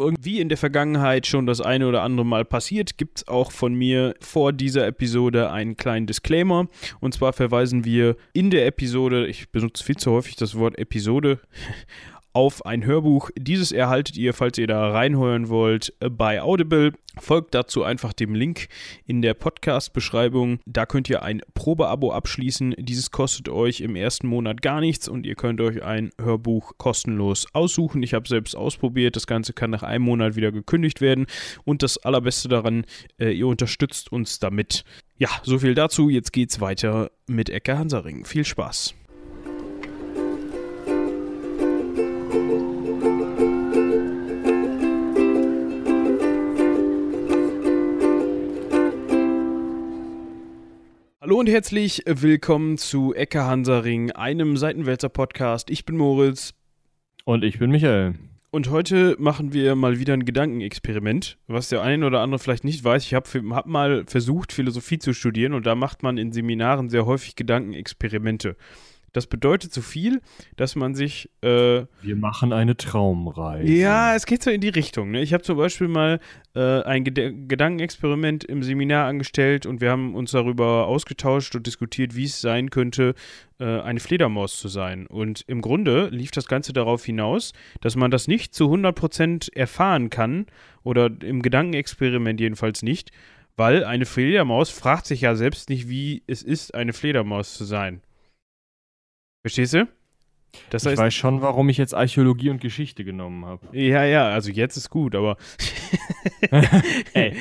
irgendwie in der Vergangenheit schon das eine oder andere Mal passiert, gibt es auch von mir vor dieser Episode einen kleinen Disclaimer. Und zwar verweisen wir in der Episode, ich benutze viel zu häufig das Wort Episode, auf ein Hörbuch. Dieses erhaltet ihr, falls ihr da reinhören wollt, bei Audible. Folgt dazu einfach dem Link in der Podcast-Beschreibung. Da könnt ihr ein Probeabo abschließen. Dieses kostet euch im ersten Monat gar nichts und ihr könnt euch ein Hörbuch kostenlos aussuchen. Ich habe selbst ausprobiert. Das Ganze kann nach einem Monat wieder gekündigt werden. Und das Allerbeste daran, ihr unterstützt uns damit. Ja, so viel dazu. Jetzt geht's weiter mit Ecke Hansaring. Viel Spaß. Hallo und herzlich willkommen zu Ecke Hansaring, einem Seitenwälzer-Podcast. Ich bin Moritz. Und ich bin Michael. Und heute machen wir mal wieder ein Gedankenexperiment, was der eine oder andere vielleicht nicht weiß. Ich hab mal versucht, Philosophie zu studieren und da macht man in Seminaren sehr häufig Gedankenexperimente. Das bedeutet so viel, dass man sich... wir machen eine Traumreise. Ja, es geht so in die Richtung. Ne? Ich habe zum Beispiel mal ein Gedankenexperiment im Seminar angestellt und wir haben uns darüber ausgetauscht und diskutiert, wie es sein könnte, eine Fledermaus zu sein. Und im Grunde lief das Ganze darauf hinaus, dass man das nicht zu 100% erfahren kann oder im Gedankenexperiment jedenfalls nicht, weil eine Fledermaus fragt sich ja selbst nicht, wie es ist, eine Fledermaus zu sein. Verstehst du? Das heißt, ich weiß schon, warum ich jetzt Archäologie und Geschichte genommen habe. Ja, also jetzt ist gut, aber ey.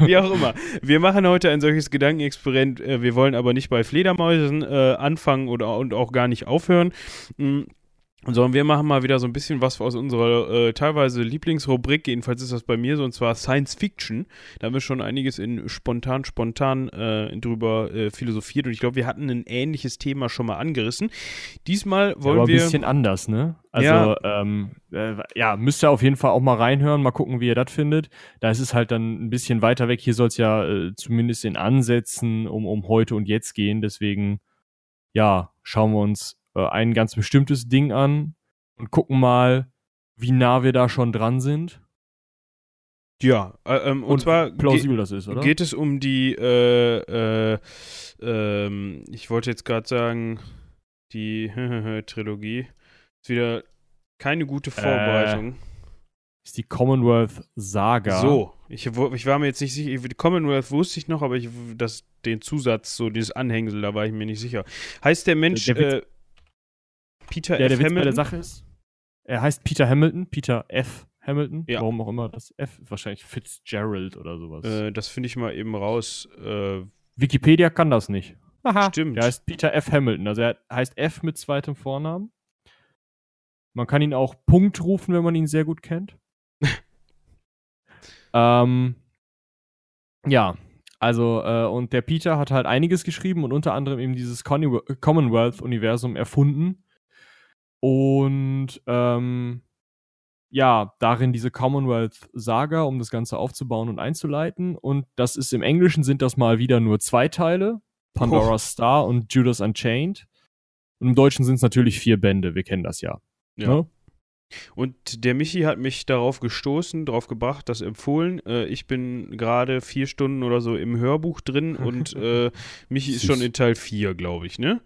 Wie auch immer. Wir machen heute ein solches Gedankenexperiment. Wir wollen aber nicht bei Fledermäusen anfangen und auch gar nicht aufhören. Sondern wir machen mal wieder so ein bisschen was aus unserer teilweise Lieblingsrubrik, jedenfalls ist das bei mir so, und zwar Science Fiction. Da haben wir schon einiges in spontan drüber philosophiert und ich glaube, wir hatten ein ähnliches Thema schon mal angerissen. Diesmal wollen wir... Aber ein bisschen anders, ne? Also, ja. Müsst ihr auf jeden Fall auch mal reinhören, mal gucken, wie ihr das findet. Da ist es halt dann ein bisschen weiter weg. Hier soll es ja zumindest in Ansätzen um heute und jetzt gehen. Deswegen, ja, schauen wir uns ein ganz bestimmtes Ding an und gucken mal, wie nah wir da schon dran sind. Ja, und zwar plausibel das ist, oder? Geht es um die, ich wollte jetzt gerade sagen, die Trilogie. Ist wieder keine gute Vorbereitung. Ist die Commonwealth Saga. So, ich war mir jetzt nicht sicher, Commonwealth wusste ich noch, aber den Zusatz, so dieses Anhängsel, da war ich mir nicht sicher. Heißt der Mensch, Peter F. Hamilton. Bei der Sache ist, er heißt Peter Hamilton, Peter F. Hamilton, ja. Warum auch immer das F, wahrscheinlich Fitzgerald oder sowas. Das finde ich mal eben raus. Wikipedia kann das nicht. Aha. Stimmt. Er heißt Peter F. Hamilton, also er heißt F mit zweitem Vornamen. Man kann ihn auch Punkt rufen, wenn man ihn sehr gut kennt. Ja. Also, und der Peter hat halt einiges geschrieben und unter anderem eben dieses Commonwealth-Universum erfunden. Und darin diese Commonwealth-Saga, um das Ganze aufzubauen und einzuleiten. Und das ist im Englischen sind das mal wieder nur 2 Teile, Pandora's Star und Judas Unchained. Und im Deutschen sind es natürlich 4 Bände, wir kennen das ja. Ja. Ne? Und der Michi hat mich drauf gebracht, das empfohlen. Ich bin gerade 4 Stunden oder so im Hörbuch drin und Michi ist schon in Teil 4, glaube ich, ne?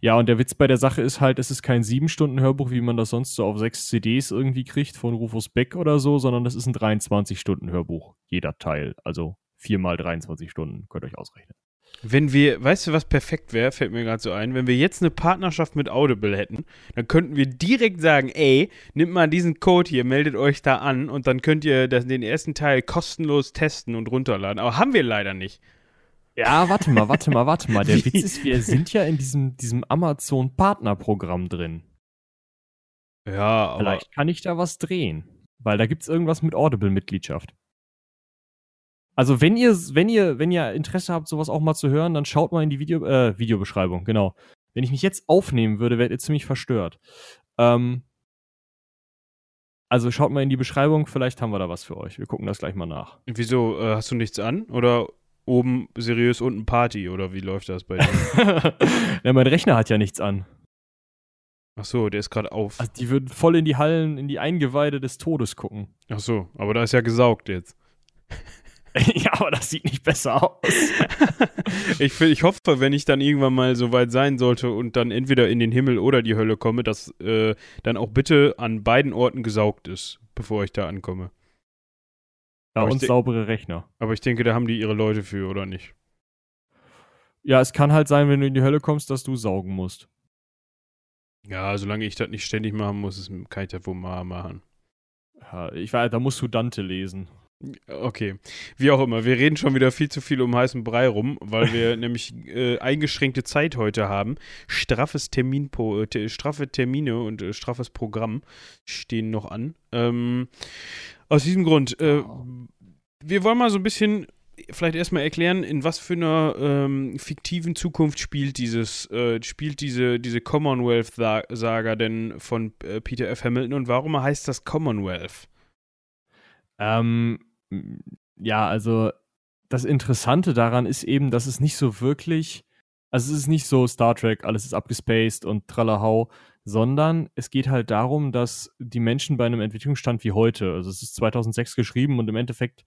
Ja, und der Witz bei der Sache ist halt, es ist kein 7-Stunden-Hörbuch, wie man das sonst so auf 6 CDs irgendwie kriegt von Rufus Beck oder so, sondern das ist ein 23-Stunden-Hörbuch, jeder Teil. Also 4 mal 23 Stunden, könnt ihr euch ausrechnen. Wenn wir, weißt du, was perfekt wäre, fällt mir gerade so ein, wenn wir jetzt eine Partnerschaft mit Audible hätten, dann könnten wir direkt sagen, ey, nimmt mal diesen Code hier, meldet euch da an und dann könnt ihr den ersten Teil kostenlos testen und runterladen. Aber haben wir leider nicht. Ja, warte mal. Der Witz ist, wir sind ja in diesem Amazon-Partnerprogramm drin. Ja, aber... Vielleicht kann ich da was drehen, weil da gibt's irgendwas mit Audible-Mitgliedschaft. Also wenn ihr Interesse habt, sowas auch mal zu hören, dann schaut mal in die Videobeschreibung, genau. Wenn ich mich jetzt aufnehmen würde, wärt ihr ziemlich verstört. Also schaut mal in die Beschreibung, vielleicht haben wir da was für euch. Wir gucken das gleich mal nach. Wieso, hast du nichts an? Oder oben seriös, unten Party? Oder wie läuft das bei dir? Ja, mein Rechner hat ja nichts an. Ach so, der ist gerade auf. Also die würden voll in die Hallen, in die Eingeweide des Todes gucken. Ach so, aber da ist ja gesaugt jetzt. Ja, aber das sieht nicht besser aus. Ich hoffe, wenn ich dann irgendwann mal so weit sein sollte und dann entweder in den Himmel oder die Hölle komme, dass dann auch bitte an beiden Orten gesaugt ist, bevor ich da ankomme. Ja, aber und saubere Rechner. Aber ich denke, da haben die ihre Leute für, oder nicht? Ja, es kann halt sein, wenn du in die Hölle kommst, dass du saugen musst. Ja, solange ich das nicht ständig machen muss, kann ich das wohl mal machen. Ja, da musst du Dante lesen. Okay, wie auch immer. Wir reden schon wieder viel zu viel um heißen Brei rum, weil wir nämlich eingeschränkte Zeit heute haben. Straffe Termine und straffes Programm stehen noch an. Aus diesem Grund, wir wollen mal so ein bisschen vielleicht erstmal erklären, in was für einer fiktiven Zukunft spielt diese Commonwealth-Saga denn von Peter F. Hamilton und warum heißt das Commonwealth? Ja, also das Interessante daran ist eben, dass es nicht so wirklich, also es ist nicht so Star Trek, alles ist abgespaced und tralahau, sondern es geht halt darum, dass die Menschen bei einem Entwicklungsstand wie heute, also es ist 2006 geschrieben und im Endeffekt,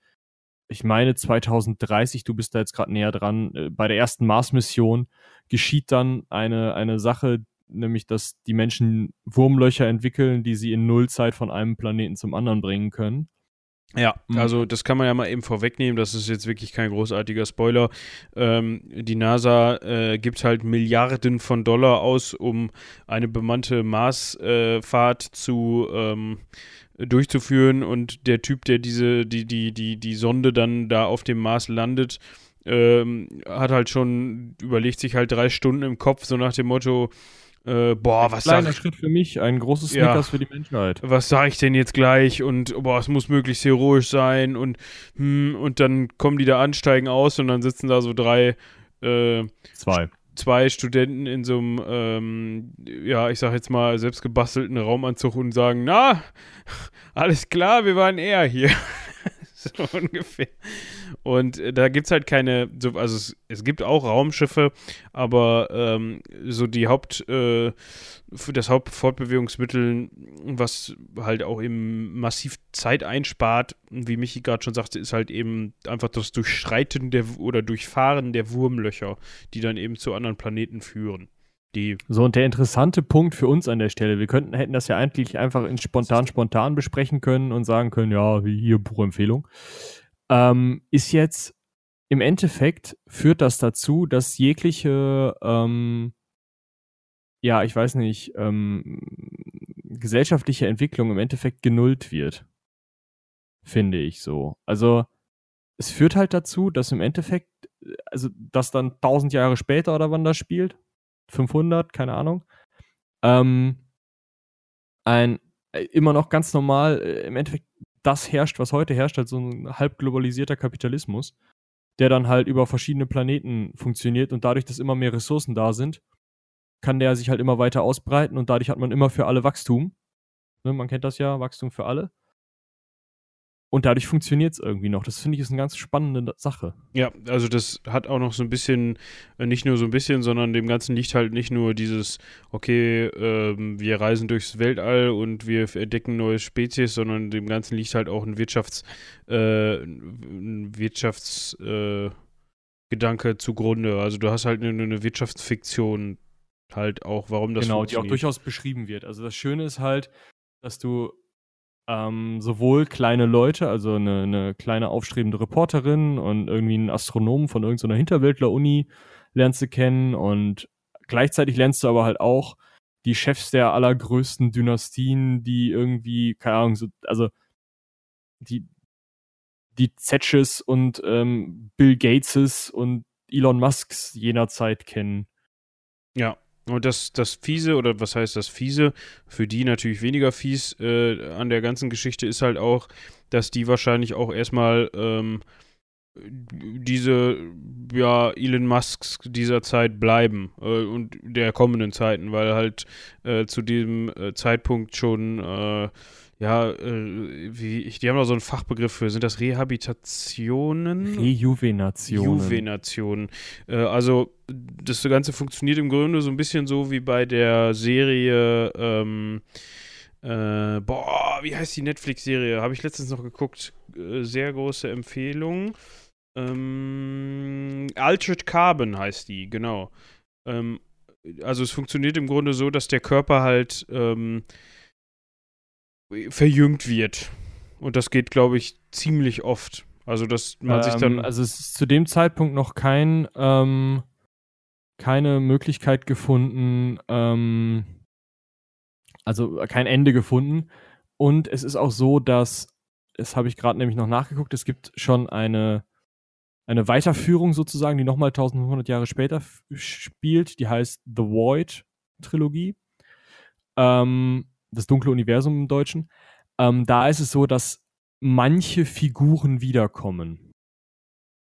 ich meine 2030, du bist da jetzt gerade näher dran, bei der ersten Mars-Mission geschieht dann eine Sache, nämlich, dass die Menschen Wurmlöcher entwickeln, die sie in Nullzeit von einem Planeten zum anderen bringen können. Ja, also das kann man ja mal eben vorwegnehmen, das ist jetzt wirklich kein großartiger Spoiler. Die NASA gibt halt Milliarden von Dollar aus, um eine bemannte Marsfahrt durchzuführen und der Typ, der die Sonde dann da auf dem Mars landet, hat halt schon, überlegt sich halt 3 Stunden im Kopf, so nach dem Motto, was sag ich? Ein kleiner Schritt für mich, ein großes Snickers für die Menschheit. Was sage ich denn jetzt gleich? Und es muss möglichst heroisch sein und dann kommen die da an, steigen aus und dann sitzen da so zwei Studenten in so einem, ich sag jetzt mal, selbstgebastelten Raumanzug und sagen, na, alles klar, wir waren eher hier. So ungefähr. Und da gibt es halt keine, also es gibt auch Raumschiffe, aber so die das Hauptfortbewegungsmittel, was halt auch eben massiv Zeit einspart, wie Michi gerade schon sagte, ist halt eben einfach das Durchschreiten oder Durchfahren der Wurmlöcher, die dann eben zu anderen Planeten führen. Und der interessante Punkt für uns an der Stelle, wir hätten das ja eigentlich einfach in spontan besprechen können und sagen können, ja, hier Buchempfehlung, ist jetzt im Endeffekt führt das dazu, dass jegliche, gesellschaftliche Entwicklung im Endeffekt genullt wird, finde ich so. Also es führt halt dazu, dass im Endeffekt, also dass dann 1000 Jahre später oder wann das spielt, 500, keine Ahnung, immer noch ganz normal, im Endeffekt das herrscht, was heute herrscht, halt so ein halb globalisierter Kapitalismus, der dann halt über verschiedene Planeten funktioniert und dadurch, dass immer mehr Ressourcen da sind, kann der sich halt immer weiter ausbreiten und dadurch hat man immer für alle Wachstum. Ne, man kennt das ja, Wachstum für alle. Und dadurch funktioniert es irgendwie noch. Das finde ich ist eine ganz spannende Sache. Ja, also das hat auch noch so ein bisschen, nicht nur so ein bisschen, sondern dem Ganzen liegt halt nicht nur dieses, okay, wir reisen durchs Weltall und wir entdecken neue Spezies, sondern dem Ganzen liegt halt auch ein Wirtschaftsgedanke zugrunde. Also du hast halt eine Wirtschaftsfiktion halt auch, warum das funktioniert. Genau, die auch durchaus beschrieben wird. Also das Schöne ist halt, dass du sowohl kleine Leute, also eine kleine aufstrebende Reporterin und irgendwie einen Astronomen von irgendeiner Hinterwäldler-Uni lernst du kennen und gleichzeitig lernst du aber halt auch die Chefs der allergrößten Dynastien, die irgendwie, keine Ahnung, so, also die Thatches und Bill Gateses und Elon Musks jener Zeit kennen. Ja. Und das Fiese, oder was heißt das Fiese, für die natürlich weniger fies an der ganzen Geschichte ist halt auch, dass die wahrscheinlich auch erstmal Elon Musks dieser Zeit bleiben und der kommenden Zeiten, weil halt zu diesem Zeitpunkt schon ja, die haben da so einen Fachbegriff für, sind das Rehabilitationen? Rejuvenationen. Juvenationen. Also das Ganze funktioniert im Grunde so ein bisschen so wie bei der Serie, wie heißt die Netflix-Serie? Habe ich letztens noch geguckt. Sehr große Empfehlung. Altered Carbon heißt die, genau. Also es funktioniert im Grunde so, dass der Körper halt verjüngt wird. Und das geht, glaube ich, ziemlich oft. Also dass man sich dann... Also es ist zu dem Zeitpunkt noch keine Möglichkeit gefunden, also kein Ende gefunden. Und es ist auch so, dass, das habe ich gerade nämlich noch nachgeguckt, es gibt schon eine Weiterführung sozusagen, die nochmal 1500 Jahre später spielt. Die heißt The Void Trilogie. Das dunkle Universum im Deutschen. Da ist es so, dass manche Figuren wiederkommen.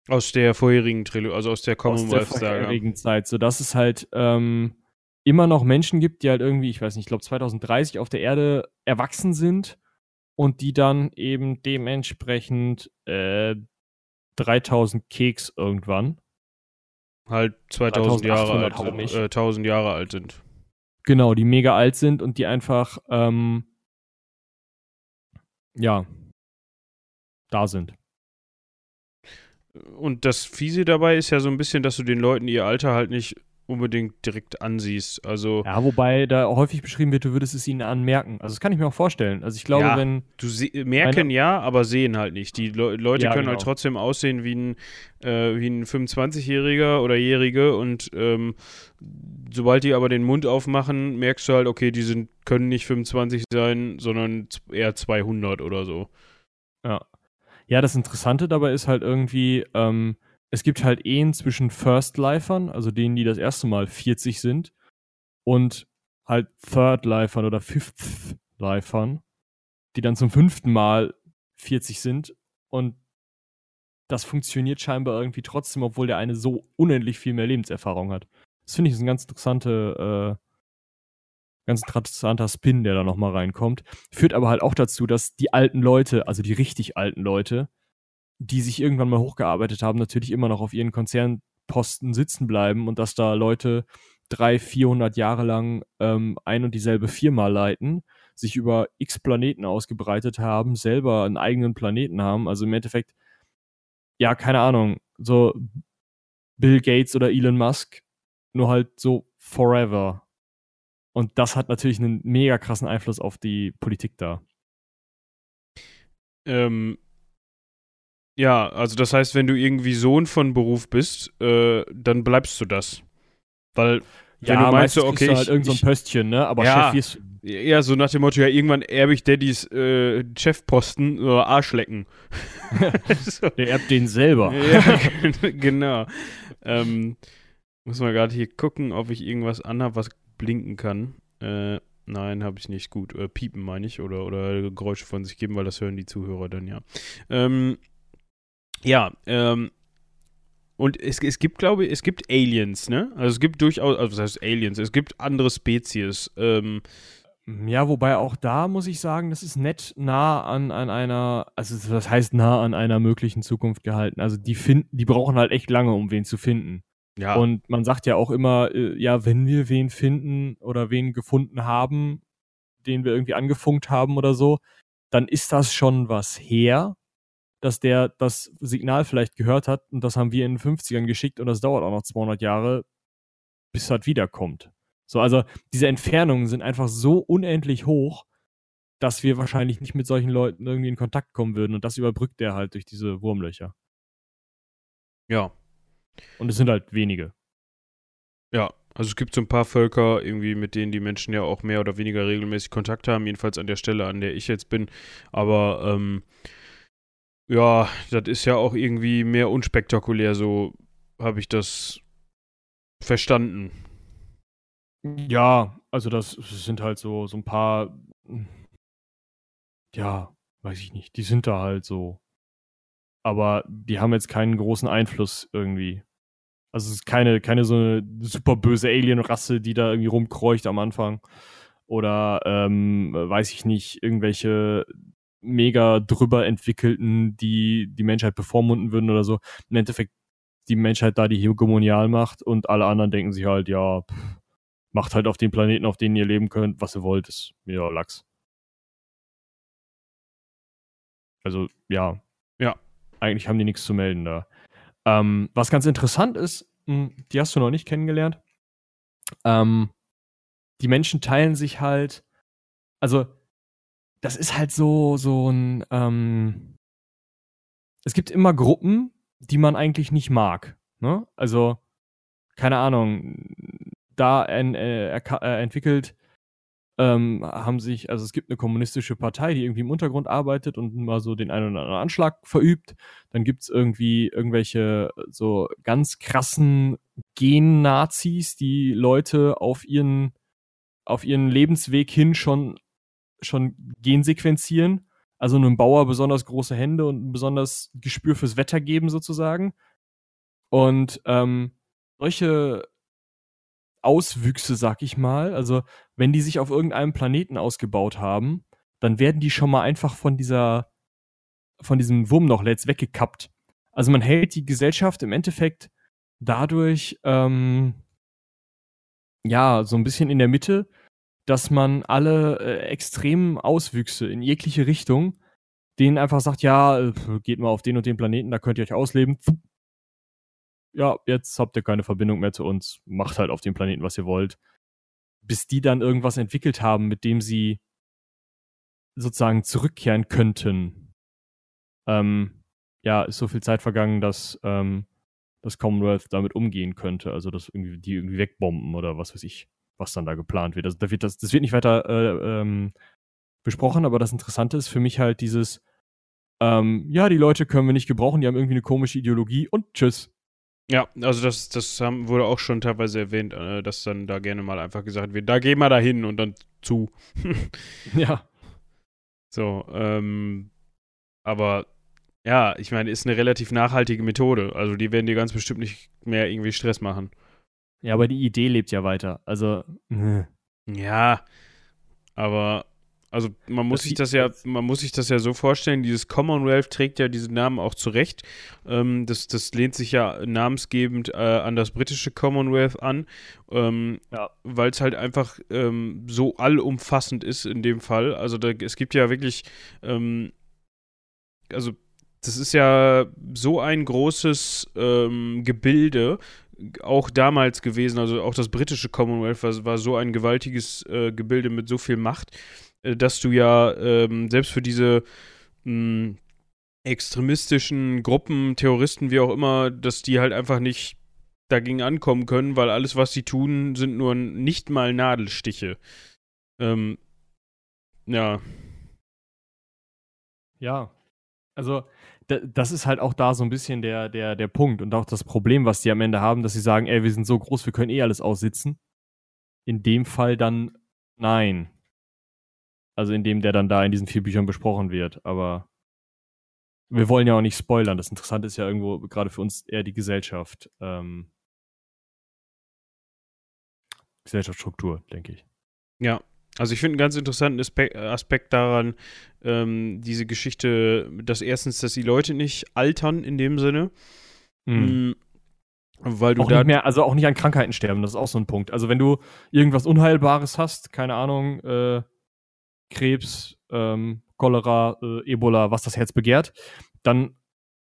Aus der vorherigen Trilogie, also aus der Commonwealth Saga. Aus der vorherigen Zeit, sodass es halt immer noch Menschen gibt, die halt irgendwie, ich weiß nicht, ich glaube 2030 auf der Erde erwachsen sind und die dann eben dementsprechend 3000 Keks irgendwann. Halt 1000 Jahre alt sind. Genau, die mega alt sind und die einfach da sind. Und das Fiese dabei ist ja so ein bisschen, dass du den Leuten ihr Alter halt nicht unbedingt direkt ansiehst. Also ja, wobei da häufig beschrieben wird, du würdest es ihnen anmerken. Also das kann ich mir auch vorstellen. Also ich glaube, ja, wenn... aber sehen halt nicht. Die Leute können genau halt trotzdem aussehen wie ein 25-Jähriger oder Jährige und sobald die aber den Mund aufmachen, merkst du halt, okay, die können nicht 25 sein, sondern eher 200 oder so. Ja. Ja, das Interessante dabei ist halt irgendwie, es gibt halt Ehen zwischen First-Lifern, also denen, die das erste Mal 40 sind, und halt Third-Lifern oder Fifth-Lifern, die dann zum 5. Mal 40 sind. Und das funktioniert scheinbar irgendwie trotzdem, obwohl der eine so unendlich viel mehr Lebenserfahrung hat. Das finde ich ist ein ganz interessanter Spin, der da nochmal reinkommt. Führt aber halt auch dazu, dass die alten Leute, also die richtig alten Leute, die sich irgendwann mal hochgearbeitet haben, natürlich immer noch auf ihren Konzernposten sitzen bleiben und dass da Leute 400 Jahre lang ein und dieselbe Firma leiten, sich über x Planeten ausgebreitet haben, selber einen eigenen Planeten haben. Also im Endeffekt, ja, keine Ahnung, so Bill Gates oder Elon Musk, nur halt so forever. Und das hat natürlich einen mega krassen Einfluss auf die Politik da. Ja, also das heißt, wenn du irgendwie Sohn von Beruf bist, dann bleibst du das. Weil, wenn du meinst, okay, kriegst du halt irgend so ein Pöstchen, ne? Aber ja, Chef ist... Ja, so nach dem Motto, ja, irgendwann erbe ich Daddys Chefposten oder Arschlecken. So. Der erbt den selber. Ja, genau. Muss mal gerade hier gucken, ob ich irgendwas anhab, was blinken kann. Nein, habe ich nicht. Gut. Piepen, meine ich. Oder Geräusche von sich geben, weil das hören die Zuhörer dann ja. Und es gibt, glaube ich, Aliens, ne? Also es gibt durchaus, also was heißt Aliens? Es gibt andere Spezies. Ja, wobei auch da muss ich sagen, das ist nett nah an einer, also das heißt nah an einer möglichen Zukunft gehalten. Also die brauchen halt echt lange, um wen zu finden. Ja. Und man sagt ja auch immer, ja, wenn wir wen finden oder wen gefunden haben, den wir irgendwie angefunkt haben oder so, dann ist das schon was her, dass der das Signal vielleicht gehört hat und das haben wir in den 50ern geschickt und das dauert auch noch 200 Jahre, bis es halt wiederkommt. So, also diese Entfernungen sind einfach so unendlich hoch, dass wir wahrscheinlich nicht mit solchen Leuten irgendwie in Kontakt kommen würden und das überbrückt der halt durch diese Wurmlöcher. Ja. Und es sind halt wenige. Ja, also es gibt so ein paar Völker, irgendwie, mit denen die Menschen ja auch mehr oder weniger regelmäßig Kontakt haben, jedenfalls an der Stelle, an der ich jetzt bin, aber ja, das ist ja auch irgendwie mehr unspektakulär, so habe ich das verstanden. Ja, also das sind halt so ein paar, ja, weiß ich nicht, die sind da halt so. Aber die haben jetzt keinen großen Einfluss irgendwie. Also es ist keine so eine super böse Alien-Rasse, die da irgendwie rumkreucht am Anfang. oder weiß ich nicht, irgendwelche mega drüber entwickelten, die die Menschheit bevormunden würden oder so. Im Endeffekt die Menschheit da die hegemonial macht und alle anderen denken sich halt, ja, macht halt auf den Planeten, auf denen ihr leben könnt, was ihr wollt, ist mir ja Lachs. Also, ja. Ja. Eigentlich haben die nichts zu melden da. Was ganz interessant ist, die hast du noch nicht kennengelernt, die Menschen teilen sich halt, also das ist halt so ein, es gibt immer Gruppen, die man eigentlich nicht mag, ne? Also, keine Ahnung, da entwickelt, haben sich, also es gibt eine kommunistische Partei, die irgendwie im Untergrund arbeitet und mal so den einen oder anderen Anschlag verübt. Dann gibt es irgendwie irgendwelche so ganz krassen Gen-Nazis, die Leute auf ihren Lebensweg hin schon gensequenzieren. Also einem Bauer besonders große Hände und ein besonders Gespür fürs Wetter geben sozusagen. Und solche Auswüchse, sag ich mal, also wenn die sich auf irgendeinem Planeten ausgebaut haben, dann werden die schon mal einfach von diesem Wurmnochlitz weggekappt. Also man hält die Gesellschaft im Endeffekt dadurch so ein bisschen in der Mitte, dass man alle extremen Auswüchse in jegliche Richtung, denen einfach sagt, ja, geht mal auf den und den Planeten, da könnt ihr euch ausleben. Ja, jetzt habt ihr keine Verbindung mehr zu uns, macht halt auf dem Planeten, was ihr wollt. Bis die dann irgendwas entwickelt haben, mit dem sie sozusagen zurückkehren könnten. Ist so viel Zeit vergangen, dass das Commonwealth damit umgehen könnte. Also, dass die irgendwie wegbomben oder was weiß ich, was dann da geplant wird. Also, das wird nicht weiter besprochen, aber das Interessante ist für mich halt dieses, die Leute können wir nicht gebrauchen, die haben irgendwie eine komische Ideologie und tschüss. Ja, also das wurde auch schon teilweise erwähnt, dass dann da gerne mal einfach gesagt wird, da gehen wir da hin und dann zu. Ja. So, aber ja, ich meine, ist eine relativ nachhaltige Methode. Also die werden dir ganz bestimmt nicht mehr irgendwie Stress machen. Ja, aber die Idee lebt ja weiter. Also, ja, aber also man muss sich das ja so vorstellen, dieses Commonwealth trägt ja diesen Namen auch zurecht. Das lehnt sich ja namensgebend an das britische Commonwealth an, weil es halt einfach so allumfassend ist in dem Fall. Also es gibt ja wirklich, also das ist ja so ein großes Gebilde, auch damals gewesen, also auch das britische Commonwealth war so ein gewaltiges Gebilde mit so viel Macht, dass du ja selbst für diese extremistischen Gruppen, Terroristen, wie auch immer, dass die halt einfach nicht dagegen ankommen können, weil alles, was sie tun, sind nur nicht mal Nadelstiche. Ja. Ja. Also das ist halt auch da so ein bisschen der Punkt und auch das Problem, was die am Ende haben, dass sie sagen, ey, wir sind so groß, wir können eh alles aussitzen. In dem Fall dann nein. Also in dem, der dann da in diesen 4 Büchern besprochen wird. Aber wir wollen ja auch nicht spoilern. Das Interessante ist ja irgendwo gerade für uns eher die Gesellschaft. Gesellschaftsstruktur, denke ich. Ja. Also ich finde einen ganz interessanten Aspekt daran, diese Geschichte, dass erstens, dass die Leute nicht altern in dem Sinne, weil du auch da nicht mehr, also auch nicht an Krankheiten sterben, das ist auch so ein Punkt. Also wenn du irgendwas Unheilbares hast, keine Ahnung, Krebs, Cholera, Ebola, was das Herz begehrt, dann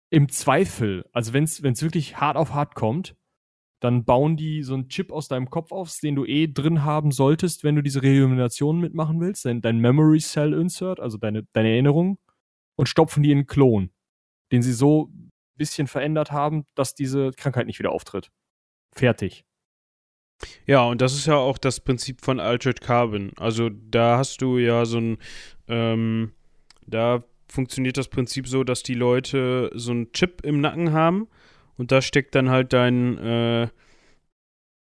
im Zweifel, also wenn's wirklich hart auf hart kommt, dann bauen die so einen Chip aus deinem Kopf auf, den du eh drin haben solltest, wenn du diese Rejuvenation mitmachen willst, dein Memory Cell Insert, also deine Erinnerung, und stopfen die in einen Klon, den sie so ein bisschen verändert haben, dass diese Krankheit nicht wieder auftritt. Fertig. Ja, und das ist ja auch das Prinzip von Altered Carbon. Also da hast du ja so ein, da funktioniert das Prinzip so, dass die Leute so einen Chip im Nacken haben, und da steckt dann halt dein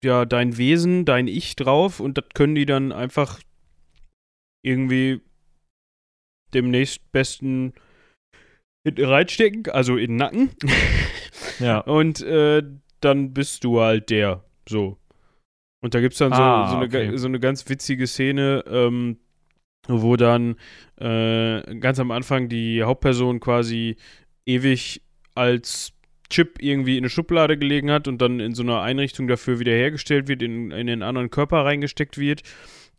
Wesen, dein Ich drauf, und das können die dann einfach irgendwie dem nächstbesten hinten reinstecken, also in den Nacken. Ja. Und dann bist du halt der, so. Und da gibt es dann so eine ganz witzige Szene, wo dann ganz am Anfang die Hauptperson quasi ewig als Chip irgendwie in eine Schublade gelegen hat und dann in so einer Einrichtung dafür wiederhergestellt wird, in den anderen Körper reingesteckt wird.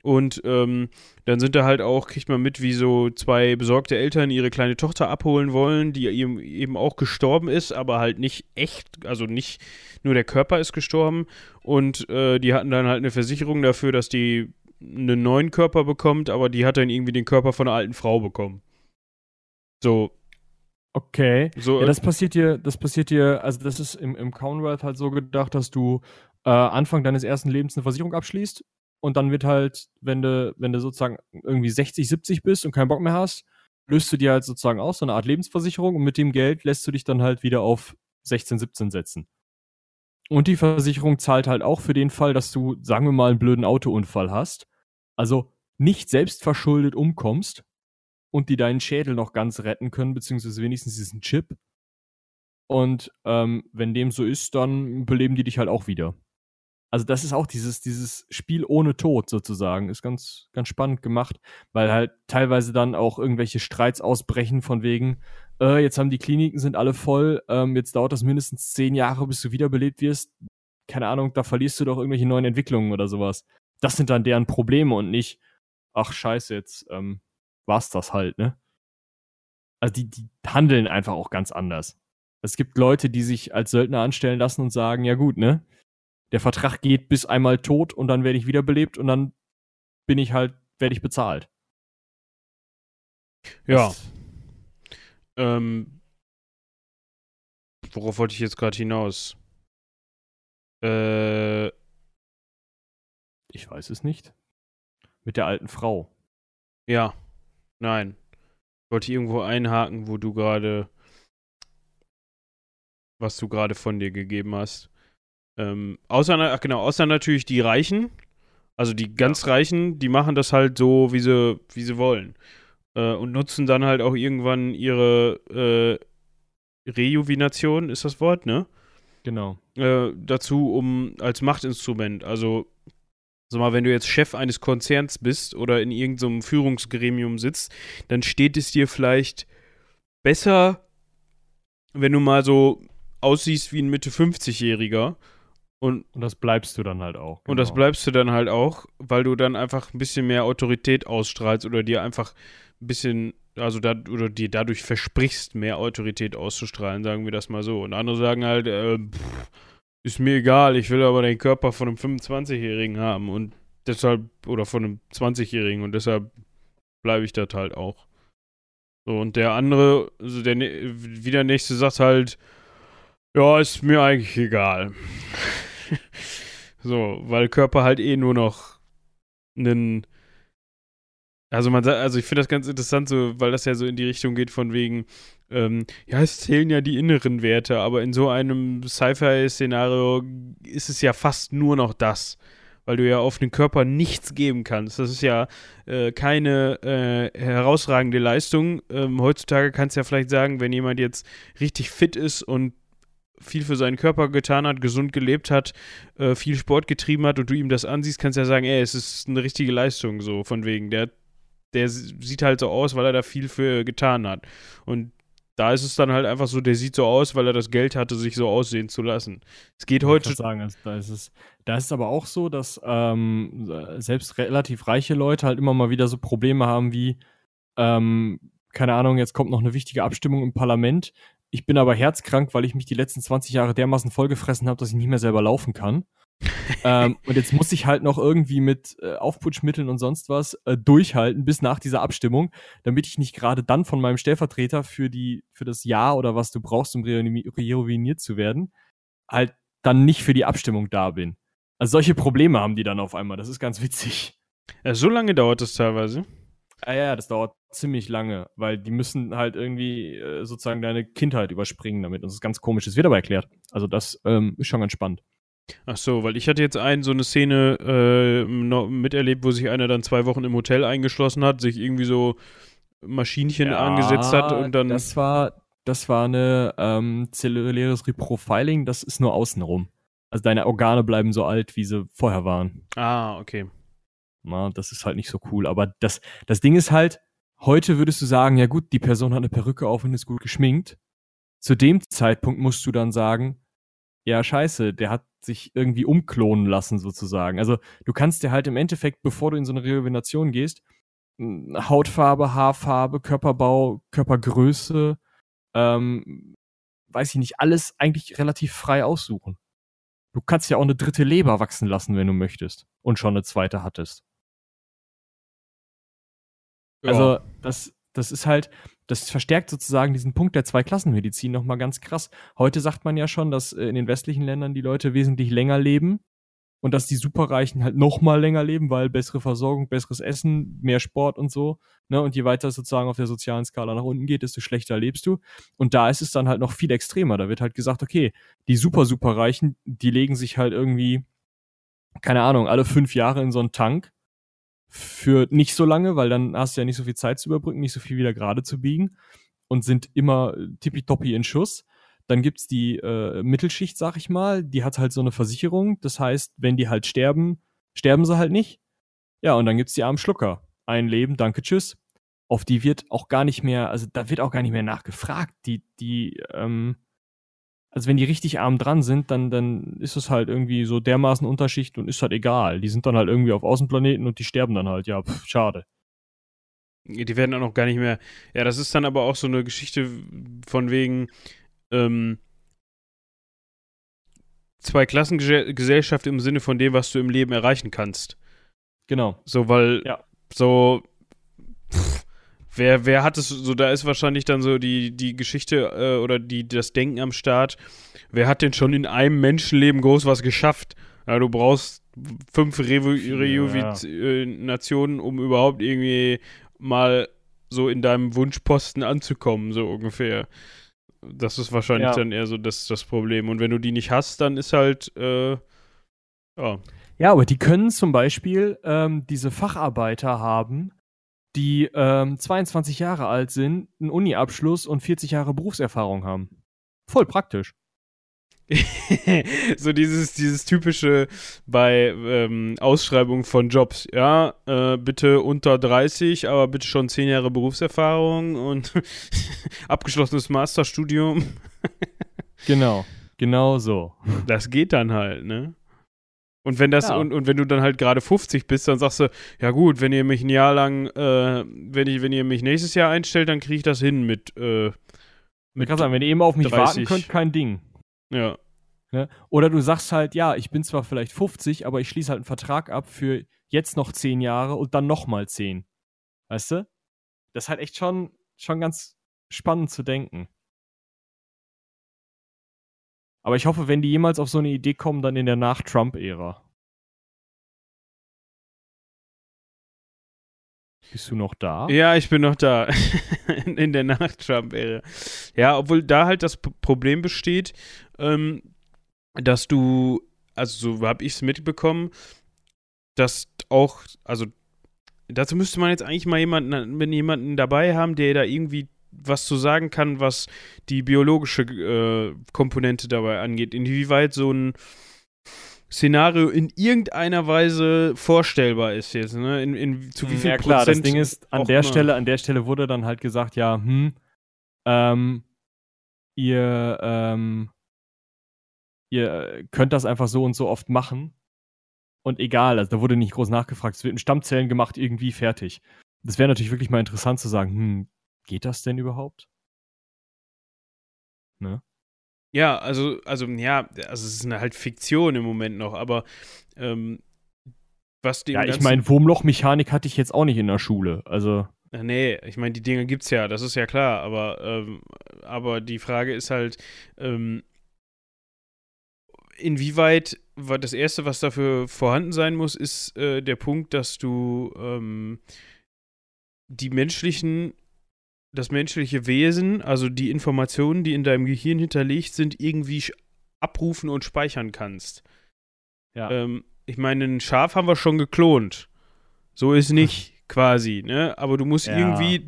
Und dann sind da halt auch, kriegt man mit, wie so zwei besorgte Eltern ihre kleine Tochter abholen wollen, die eben auch gestorben ist, aber halt nicht echt, also nicht nur der Körper ist gestorben. Und die hatten dann halt eine Versicherung dafür, dass die einen neuen Körper bekommt, aber die hat dann irgendwie den Körper von einer alten Frau bekommen. So. Okay. So, ja, das passiert dir, also das ist im Commonwealth halt so gedacht, dass du Anfang deines ersten Lebens eine Versicherung abschließt und dann wird halt, wenn du sozusagen irgendwie 60, 70 bist und keinen Bock mehr hast, löst du dir halt sozusagen aus, so eine Art Lebensversicherung und mit dem Geld lässt du dich dann halt wieder auf 16, 17 setzen. Und die Versicherung zahlt halt auch für den Fall, dass du, sagen wir mal, einen blöden Autounfall hast, also nicht selbstverschuldet umkommst, und die deinen Schädel noch ganz retten können, beziehungsweise wenigstens diesen Chip. Und wenn dem so ist, dann beleben die dich halt auch wieder. Also das ist auch dieses Spiel ohne Tod sozusagen. Ist ganz, ganz spannend gemacht, weil halt teilweise dann auch irgendwelche Streits ausbrechen von wegen, jetzt haben die Kliniken, sind alle voll, jetzt dauert das mindestens 10 Jahre, bis du wiederbelebt wirst. Keine Ahnung, da verlierst du doch irgendwelche neuen Entwicklungen oder sowas. Das sind dann deren Probleme und nicht, ach scheiße, jetzt war's das halt, ne? Also die handeln einfach auch ganz anders. Es gibt Leute, die sich als Söldner anstellen lassen und sagen, ja gut, ne? Der Vertrag geht bis einmal tot und dann werde ich wiederbelebt und dann werde ich bezahlt. Ja. Worauf wollte ich jetzt gerade hinaus? Ich weiß es nicht. Mit der alten Frau. Ja. Nein. Ich wollte irgendwo einhaken, was du gerade von dir gegeben hast. Außer natürlich die Reichen. Also die ganz Reichen, die machen das halt so, wie sie wollen. Und nutzen dann halt auch irgendwann ihre Rejuvenation, ist das Wort, ne? Genau. Dazu, um als Machtinstrument. Also sag mal, wenn du jetzt Chef eines Konzerns bist oder in irgendeinem Führungsgremium sitzt, dann steht es dir vielleicht besser, wenn du mal so aussiehst wie ein Mitte-50-Jähriger. Und das bleibst du dann halt auch. Genau. Und das bleibst du dann halt auch, weil du dann einfach ein bisschen mehr Autorität ausstrahlst oder dir einfach ein bisschen, oder dir dadurch versprichst, mehr Autorität auszustrahlen, sagen wir das mal so. Und andere sagen halt, ist mir egal, ich will aber den Körper von einem 25-Jährigen haben und deshalb, oder von einem 20-Jährigen und deshalb bleibe ich das halt auch. So, und der andere, also der nächste sagt halt, ja, ist mir eigentlich egal. So, weil Körper halt nur noch ich finde das ganz interessant, so, weil das ja so in die Richtung geht von wegen, es zählen ja die inneren Werte, aber in so einem Sci-Fi-Szenario ist es ja fast nur noch das, weil du ja auf den Körper nichts geben kannst. Das ist ja keine herausragende Leistung. Heutzutage kannst du ja vielleicht sagen, wenn jemand jetzt richtig fit ist und viel für seinen Körper getan hat, gesund gelebt hat, viel Sport getrieben hat und du ihm das ansiehst, kannst du ja sagen, es ist eine richtige Leistung, so von wegen, der sieht halt so aus, weil er da viel für getan hat. Und da ist es dann halt einfach so, der sieht so aus, weil er das Geld hatte, sich so aussehen zu lassen. Es geht heute... Da ist es aber auch so, dass selbst relativ reiche Leute halt immer mal wieder so Probleme haben wie, keine Ahnung, jetzt kommt noch eine wichtige Abstimmung im Parlament, ich bin aber herzkrank, weil ich mich die letzten 20 Jahre dermaßen vollgefressen habe, dass ich nicht mehr selber laufen kann. Und jetzt muss ich halt noch irgendwie mit Aufputschmitteln und sonst was durchhalten bis nach dieser Abstimmung, damit ich nicht gerade dann von meinem Stellvertreter für das Ja oder was du brauchst, um rejuveniniert zu werden, halt dann nicht für die Abstimmung da bin. Also solche Probleme haben die dann auf einmal, das ist ganz witzig. Ja, so lange dauert das teilweise? Ah ja, das dauert ziemlich lange, weil die müssen halt irgendwie sozusagen deine Kindheit überspringen damit. Und das ist ganz komisch, das wird aber erklärt. Also das ist schon ganz spannend. Ach so, weil ich hatte jetzt so eine Szene miterlebt, wo sich einer dann 2 Wochen im Hotel eingeschlossen hat, sich irgendwie so Maschinchen angesetzt hat und dann... Das war ein zelluläres Reprofiling, das ist nur außenrum. Also deine Organe bleiben so alt, wie sie vorher waren. Ah, okay. Na, das ist halt nicht so cool. Aber das Ding ist halt, heute würdest du sagen, ja gut, die Person hat eine Perücke auf und ist gut geschminkt. Zu dem Zeitpunkt musst du dann sagen, ja scheiße, der hat sich irgendwie umklonen lassen sozusagen. Also du kannst dir halt im Endeffekt, bevor du in so eine Rejuvenation gehst, Hautfarbe, Haarfarbe, Körperbau, Körpergröße, weiß ich nicht, alles eigentlich relativ frei aussuchen. Du kannst ja auch eine dritte Leber wachsen lassen, wenn du möchtest. Und schon eine zweite hattest. Ja. Also das ist halt, das verstärkt sozusagen diesen Punkt der Zweiklassenmedizin nochmal ganz krass. Heute sagt man ja schon, dass in den westlichen Ländern die Leute wesentlich länger leben und dass die Superreichen halt nochmal länger leben, weil bessere Versorgung, besseres Essen, mehr Sport und so. Ne? Und je weiter es sozusagen auf der sozialen Skala nach unten geht, desto schlechter lebst du. Und da ist es dann halt noch viel extremer. Da wird halt gesagt, okay, die Superreichen, die legen sich halt irgendwie, keine Ahnung, alle 5 Jahre in so einen Tank. Für nicht so lange, weil dann hast du ja nicht so viel Zeit zu überbrücken, nicht so viel wieder gerade zu biegen und sind immer tippitoppi in Schuss. Dann gibt's die Mittelschicht, sag ich mal, die hat halt so eine Versicherung. Das heißt, wenn die halt sterben, sterben sie halt nicht. Ja, und dann gibt's die armen Schlucker. Ein Leben, danke, tschüss. Auf die wird auch gar nicht mehr, also da wird auch gar nicht mehr nachgefragt. Also wenn die richtig arm dran sind, dann ist es halt irgendwie so dermaßen Unterschicht und ist halt egal. Die sind dann halt irgendwie auf Außenplaneten und die sterben dann halt. Ja, schade. Die werden dann auch gar nicht mehr... Ja, das ist dann aber auch so eine Geschichte von wegen Zweiklassengesellschaft im Sinne von dem, was du im Leben erreichen kannst. Genau. So, weil ja. So... Wer hat es, so da ist wahrscheinlich dann so die Geschichte oder das Denken am Start, wer hat denn schon in einem Menschenleben groß was geschafft? Ja, du brauchst 5 Rejuvenationen, um überhaupt irgendwie mal so in deinem Wunschposten anzukommen, so ungefähr. Das ist wahrscheinlich dann eher so das Problem. Und wenn du die nicht hast, dann ist halt, Ja, aber die können zum Beispiel diese Facharbeiter haben, die 22 Jahre alt sind, einen Uni-Abschluss und 40 Jahre Berufserfahrung haben. Voll praktisch. So dieses typische bei Ausschreibungen von Jobs. Ja, bitte unter 30, aber bitte schon 10 Jahre Berufserfahrung und abgeschlossenes Masterstudium. Genau so. Das geht dann halt, ne? Und wenn das und wenn du dann halt gerade 50 bist, dann sagst du, ja gut, wenn ihr mich ein Jahr lang, wenn ihr mich nächstes Jahr einstellt, dann kriege ich das hin mit kann sagen, wenn ihr eben auf mich 30. warten könnt, kein Ding. Ja. Ne? Oder du sagst halt, ja, ich bin zwar vielleicht 50, aber ich schließe halt einen Vertrag ab für jetzt noch 10 Jahre und dann nochmal 10. Weißt du? Das ist halt echt schon ganz spannend zu denken. Aber ich hoffe, wenn die jemals auf so eine Idee kommen, dann in der Nach-Trump-Ära. Bist du noch da? Ja, ich bin noch da. In der Nach-Trump-Ära. Ja, obwohl da halt das Problem besteht, dass du, also so habe ich es mitbekommen, dass auch, also dazu müsste man jetzt eigentlich mal jemanden dabei haben, der da irgendwie was zu sagen kann, was die biologische Komponente dabei angeht, inwieweit so ein Szenario in irgendeiner Weise vorstellbar ist jetzt, ne? Zu wie viel klar, Prozent? Das Ding ist, an der Stelle wurde dann halt gesagt, ja, ihr könnt das einfach so und so oft machen und egal, also da wurde nicht groß nachgefragt, es wird in Stammzellen gemacht, irgendwie fertig. Das wäre natürlich wirklich mal interessant zu sagen, geht das denn überhaupt? Ne? Ja, also es ist halt Fiktion im Moment noch, aber was dem ich meine, Wurmlochmechanik hatte ich jetzt auch nicht in der Schule, also. Nee, ich meine, die Dinger gibt's ja, das ist ja klar, aber die Frage ist halt, inwieweit, das Erste, was dafür vorhanden sein muss, ist der Punkt, dass du das menschliche Wesen, also die Informationen, die in deinem Gehirn hinterlegt sind, irgendwie abrufen und speichern kannst. Ja. Ich meine, ein Schaf haben wir schon geklont. So ist nicht. quasi, ne? Aber du musst irgendwie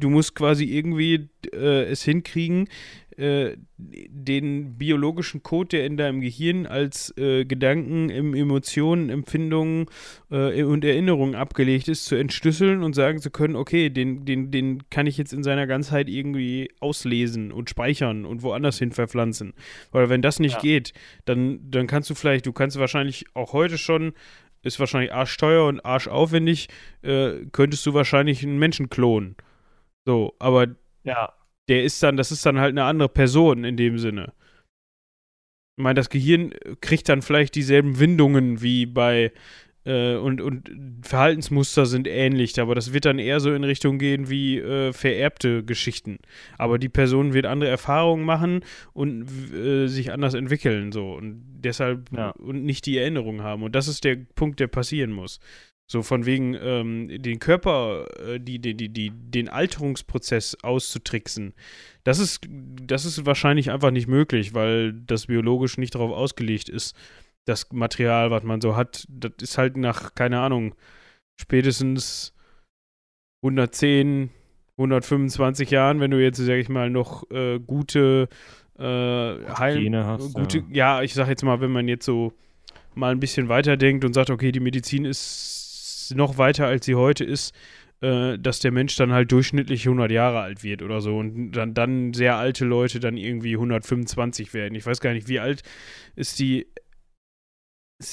es hinkriegen, den biologischen Code, der in deinem Gehirn als Gedanken, Emotionen, Empfindungen und Erinnerungen abgelegt ist, zu entschlüsseln und sagen zu können, okay, den kann ich jetzt in seiner Ganzheit irgendwie auslesen und speichern und woanders hin verpflanzen. Weil wenn das nicht geht, dann kannst du vielleicht, du kannst wahrscheinlich auch heute schon, ist wahrscheinlich arschteuer und arschaufwendig, könntest du wahrscheinlich einen Menschen klonen. So, aber der ist dann, das ist dann halt eine andere Person in dem Sinne. Ich meine, das Gehirn kriegt dann vielleicht dieselben Windungen wie bei und Verhaltensmuster sind ähnlich, aber das wird dann eher so in Richtung gehen wie vererbte Geschichten. Aber die Person wird andere Erfahrungen machen und sich anders entwickeln, so, und deshalb und nicht die Erinnerung haben. Und das ist der Punkt, der passieren muss. So von wegen den Körper, den Alterungsprozess auszutricksen, das ist wahrscheinlich einfach nicht möglich, weil das biologisch nicht darauf ausgelegt ist. Das Material, was man so hat, das ist halt nach, keine Ahnung, spätestens 110, 125 Jahren, wenn du jetzt, sag ich mal, noch gute Gene hast, gute, ja, ich sag jetzt mal, wenn man jetzt so mal ein bisschen weiterdenkt und sagt, okay, die Medizin ist noch weiter, als sie heute ist, dass der Mensch dann halt durchschnittlich 100 Jahre alt wird oder so und dann sehr alte Leute dann irgendwie 125 werden. Ich weiß gar nicht, wie alt ist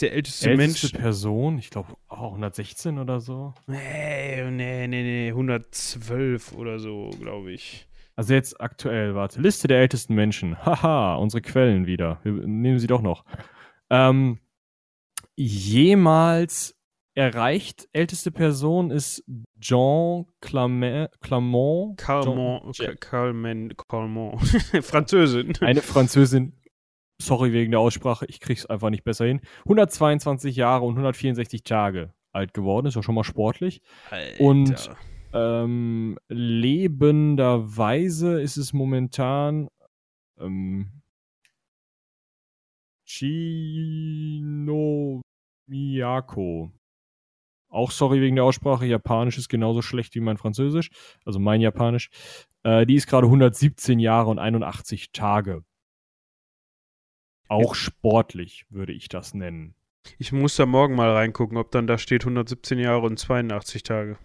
der älteste Person? Ich glaube auch 116 oder so. Nee, 112 oder so, glaube ich. Also jetzt aktuell, warte, Liste der ältesten Menschen. Haha, unsere Quellen wieder. Wir nehmen sie doch noch. Jemals erreicht älteste Person ist Jean Calment. Calment. Französin. Eine Französin. Sorry wegen der Aussprache, ich krieg's einfach nicht besser hin. 122 Jahre und 164 Tage alt geworden, ist ja schon mal sportlich. Alter. Und lebenderweise ist es momentan Chino Miyako. Auch sorry wegen der Aussprache, Japanisch ist genauso schlecht wie mein Französisch, also mein Japanisch. Die ist gerade 117 Jahre und 81 Tage. Auch sportlich würde ich das nennen. Ich muss da morgen mal reingucken, ob dann da steht 117 Jahre und 82 Tage.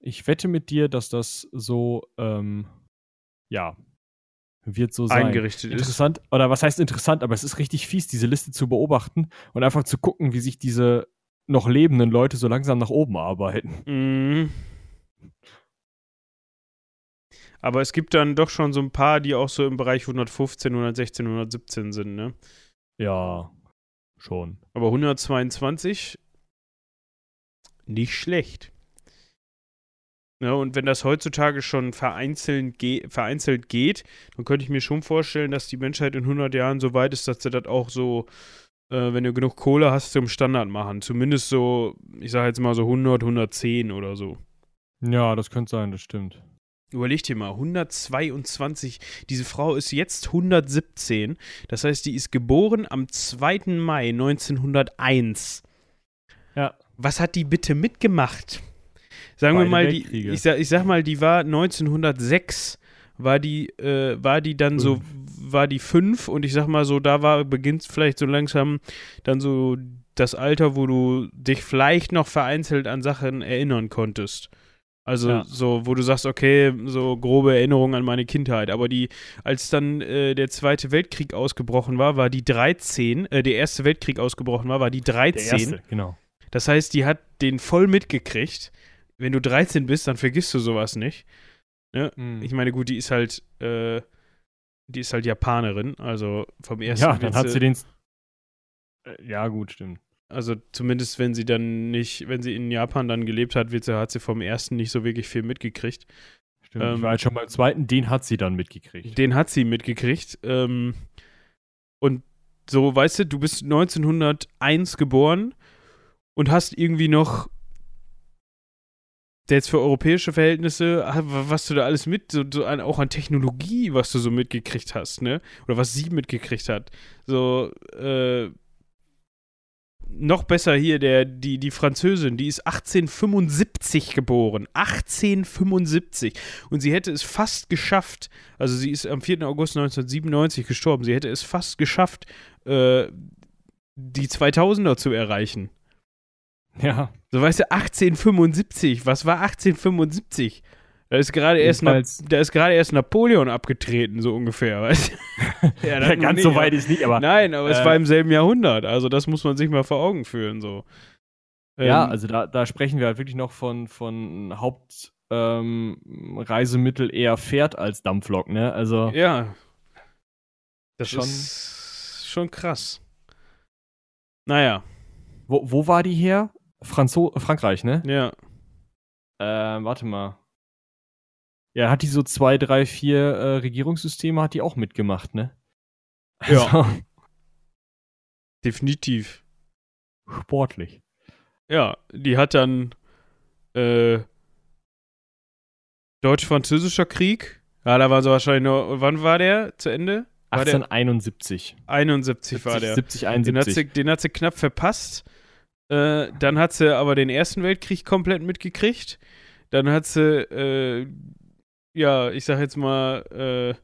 Ich wette mit dir, dass das so, wird so sein. Eingerichtet interessant, ist. Oder was heißt interessant, aber es ist richtig fies, diese Liste zu beobachten und einfach zu gucken, wie sich diese noch lebenden Leute so langsam nach oben arbeiten. Mm. Aber es gibt dann doch schon so ein paar, die auch so im Bereich 115, 116, 117 sind, ne? Ja, schon. Aber 122? Nicht schlecht. Ja, und wenn das heutzutage schon vereinzelt geht, dann könnte ich mir schon vorstellen, dass die Menschheit in 100 Jahren so weit ist, dass sie das auch so, wenn du genug Kohle hast, zum Standard machen. Zumindest so, ich sag jetzt mal so 100, 110 oder so. Ja, das könnte sein, das stimmt. Überleg dir mal, 122, diese Frau ist jetzt 117, das heißt, die ist geboren am 2. Mai 1901. Ja. Was hat die bitte mitgemacht? Sagen Beide wir mal, die, ich sag mal, die war 1906, war die 5 und ich sag mal so, da beginnt vielleicht so langsam dann so das Alter, wo du dich vielleicht noch vereinzelt an Sachen erinnern konntest. Also so, wo du sagst, okay, so grobe Erinnerungen an meine Kindheit. Aber die, als dann der Zweite Weltkrieg ausgebrochen war, war die 13, der Erste Weltkrieg ausgebrochen war, war die 13. Der Erste, genau. Das heißt, die hat den voll mitgekriegt. Wenn du 13 bist, dann vergisst du sowas nicht. Ne? Mhm. Ich meine, gut, die ist halt Japanerin, also vom ersten. Ja, dann hat sie den. Ja, gut, stimmt. Also zumindest, wenn sie in Japan dann gelebt hat, hat sie vom ersten nicht so wirklich viel mitgekriegt. Stimmt, ich war halt schon beim zweiten, den hat sie dann mitgekriegt. Den hat sie mitgekriegt. Und so, weißt du, du bist 1901 geboren und hast irgendwie noch, jetzt für europäische Verhältnisse, was du da alles auch an Technologie, was du so mitgekriegt hast, ne? Oder was sie mitgekriegt hat. So, Noch besser hier, die Französin, die ist 1875 geboren. 1875. Und sie hätte es fast geschafft, also sie ist am 4. August 1997 gestorben, sie hätte es fast geschafft, die 2000er zu erreichen. Ja. So, weißt du, 1875, was war 1875? Da ist gerade erst Napoleon abgetreten, so ungefähr, weißt du? Ja, ganz so weit ist nicht, aber... Nein, aber es war im selben Jahrhundert, also das muss man sich mal vor Augen führen, so. Ja, also da sprechen wir halt wirklich noch von Hauptreisemittel eher Pferd als Dampflok, ne? Also... Ja. Das ist schon krass. Naja. Wo war die her? Frankreich, ne? Ja. Warte mal. Ja, hat die so 2, 3, 4 Regierungssysteme, hat die auch mitgemacht, ne? Ja. Also. Definitiv. Sportlich. Ja, die hat dann Deutsch-Französischer Krieg. Ja, da war sie wahrscheinlich nur, wann war der zu Ende? 1871. 71 war der. 70, 71. Den hat sie knapp verpasst. Dann hat sie aber den Ersten Weltkrieg komplett mitgekriegt. Dann hat sie ja, ich sag jetzt mal,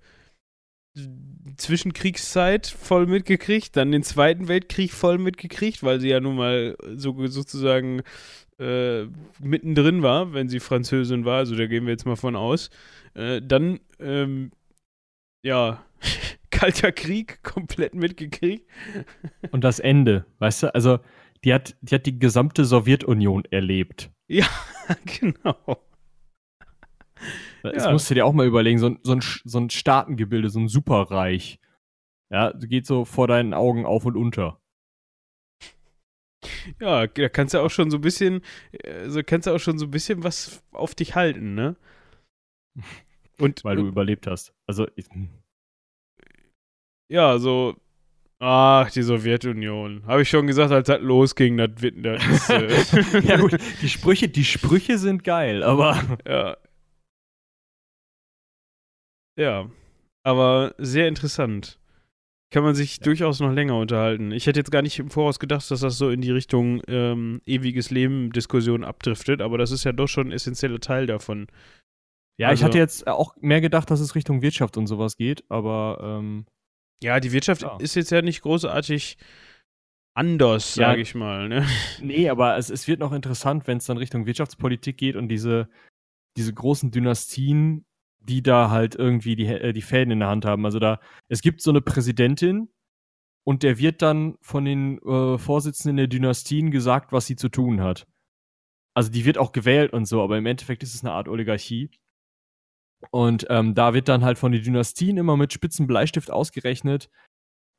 Zwischenkriegszeit voll mitgekriegt, dann den Zweiten Weltkrieg voll mitgekriegt, weil sie ja nun mal so, sozusagen mittendrin war, wenn sie Französin war, also da gehen wir jetzt mal von aus. Dann, ja, Kalter Krieg komplett mitgekriegt. Und das Ende, weißt du, also die hat die gesamte Sowjetunion erlebt. Ja, genau. Das musst du dir auch mal überlegen, so ein Staatengebilde, so ein Superreich. Ja, geht so vor deinen Augen auf und unter. Ja, da kannst du auch schon so ein bisschen, was auf dich halten, ne? Und, weil du überlebt hast. Also. Ja, so. Ach, die Sowjetunion. Habe ich schon gesagt, als das losging, das ja gut, die Sprüche sind geil, aber. Ja. Ja, aber sehr interessant. Kann man sich durchaus noch länger unterhalten. Ich hätte jetzt gar nicht im Voraus gedacht, dass das so in die Richtung ewiges Leben-Diskussion abdriftet, aber das ist ja doch schon ein essentieller Teil davon. Ja, also, ich hatte jetzt auch mehr gedacht, dass es Richtung Wirtschaft und sowas geht, aber ja, die Wirtschaft ist jetzt ja nicht großartig anders, sage ich mal. Ne? Nee, aber es wird noch interessant, wenn es dann Richtung Wirtschaftspolitik geht und diese großen Dynastien, die da halt irgendwie die Fäden in der Hand haben. Also es gibt so eine Präsidentin und der wird dann von den Vorsitzenden der Dynastien gesagt, was sie zu tun hat. Also die wird auch gewählt und so, aber im Endeffekt ist es eine Art Oligarchie. Und da wird dann halt von den Dynastien immer mit spitzen Bleistift ausgerechnet,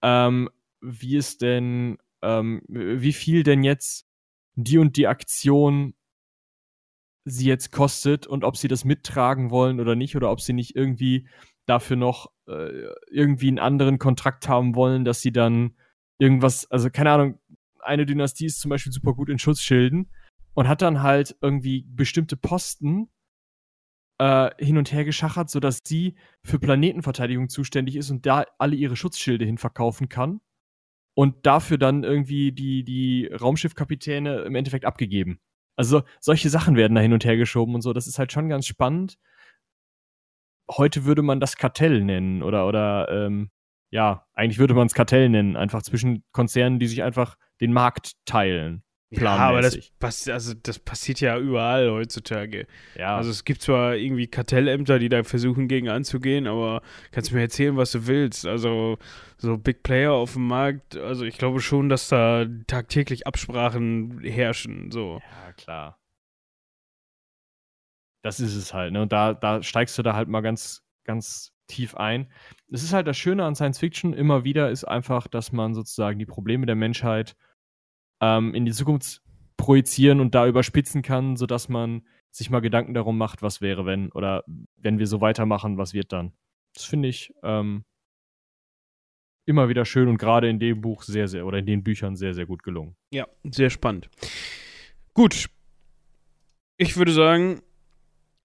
wie es denn, wie viel denn jetzt die und die Aktion sie jetzt kostet und ob sie das mittragen wollen oder nicht oder ob sie nicht irgendwie dafür noch irgendwie einen anderen Kontrakt haben wollen, dass sie dann irgendwas, also keine Ahnung, eine Dynastie ist zum Beispiel super gut in Schutzschilden und hat dann halt irgendwie bestimmte Posten hin und her geschachert, sodass sie für Planetenverteidigung zuständig ist und da alle ihre Schutzschilde hin verkaufen kann und dafür dann irgendwie die Raumschiffkapitäne im Endeffekt abgegeben. Also solche Sachen werden da hin und her geschoben und so. Das ist halt schon ganz spannend. Heute würde man das Kartell nennen oder ja, eigentlich würde man es Kartell nennen. Einfach zwischen Konzernen, die sich einfach den Markt teilen. Planmäßig. Ja, aber das passiert ja überall heutzutage. Ja. Also es gibt zwar irgendwie Kartellämter, die da versuchen, gegen anzugehen, aber kannst du mir erzählen, was du willst. Also so Big Player auf dem Markt, also ich glaube schon, dass da tagtäglich Absprachen herrschen. So. Ja, klar. Das ist es halt, ne? Und da steigst du da halt mal ganz, ganz tief ein. Das ist halt das Schöne an Science Fiction immer wieder, ist einfach, dass man sozusagen die Probleme der Menschheit in die Zukunft projizieren und da überspitzen kann, sodass man sich mal Gedanken darum macht, was wäre, wenn, oder wenn wir so weitermachen, was wird dann. Das finde ich immer wieder schön und gerade in dem Buch sehr, sehr, oder in den Büchern sehr, sehr gut gelungen. Ja, sehr spannend. Gut. Ich würde sagen,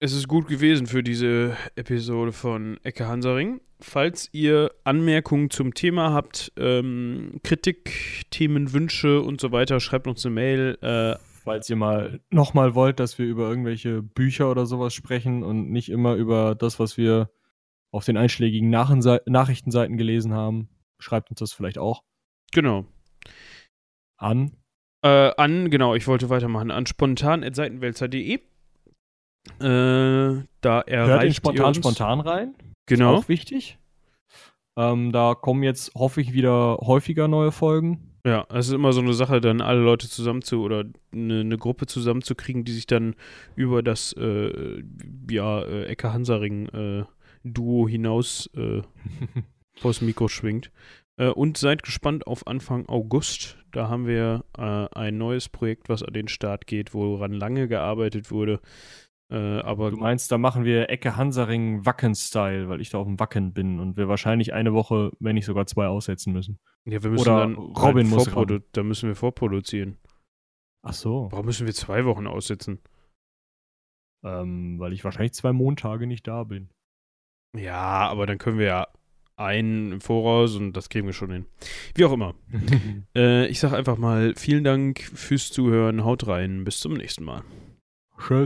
Es ist gut gewesen für diese Episode von Ecke Hansaring. Falls ihr Anmerkungen zum Thema habt, Kritik, Themen, Wünsche und so weiter, schreibt uns eine Mail. Falls ihr mal nochmal wollt, dass wir über irgendwelche Bücher oder sowas sprechen und nicht immer über das, was wir auf den einschlägigen Nachrichtenseiten gelesen haben, schreibt uns das vielleicht auch. Genau. Ich wollte weitermachen, an spontan@seitenwälzer.de. Da erreicht ihr uns. Spontan rein. Genau. Ist auch wichtig. Da kommen jetzt, hoffe ich, wieder häufiger neue Folgen. Ja, es ist immer so eine Sache, dann alle Leute eine Gruppe zusammenzukriegen, die sich dann über das Ecke Hansaring Duo hinaus vors Mikro schwingt. Und seid gespannt auf Anfang August. Da haben wir ein neues Projekt, was an den Start geht, woran lange gearbeitet wurde. Aber du meinst, da machen wir Ecke Hansaring Wacken-Style, weil ich da auf dem Wacken bin und wir wahrscheinlich eine Woche, wenn nicht sogar 2 aussetzen müssen. Ja, wir müssen da müssen wir vorproduzieren. Ach so. Warum müssen wir 2 Wochen aussetzen? Weil ich wahrscheinlich 2 Montage nicht da bin. Ja, aber dann können wir ja einen im Voraus und das kriegen wir schon hin. Wie auch immer. Ich sag einfach mal vielen Dank fürs Zuhören, haut rein, bis zum nächsten Mal. Tschüss.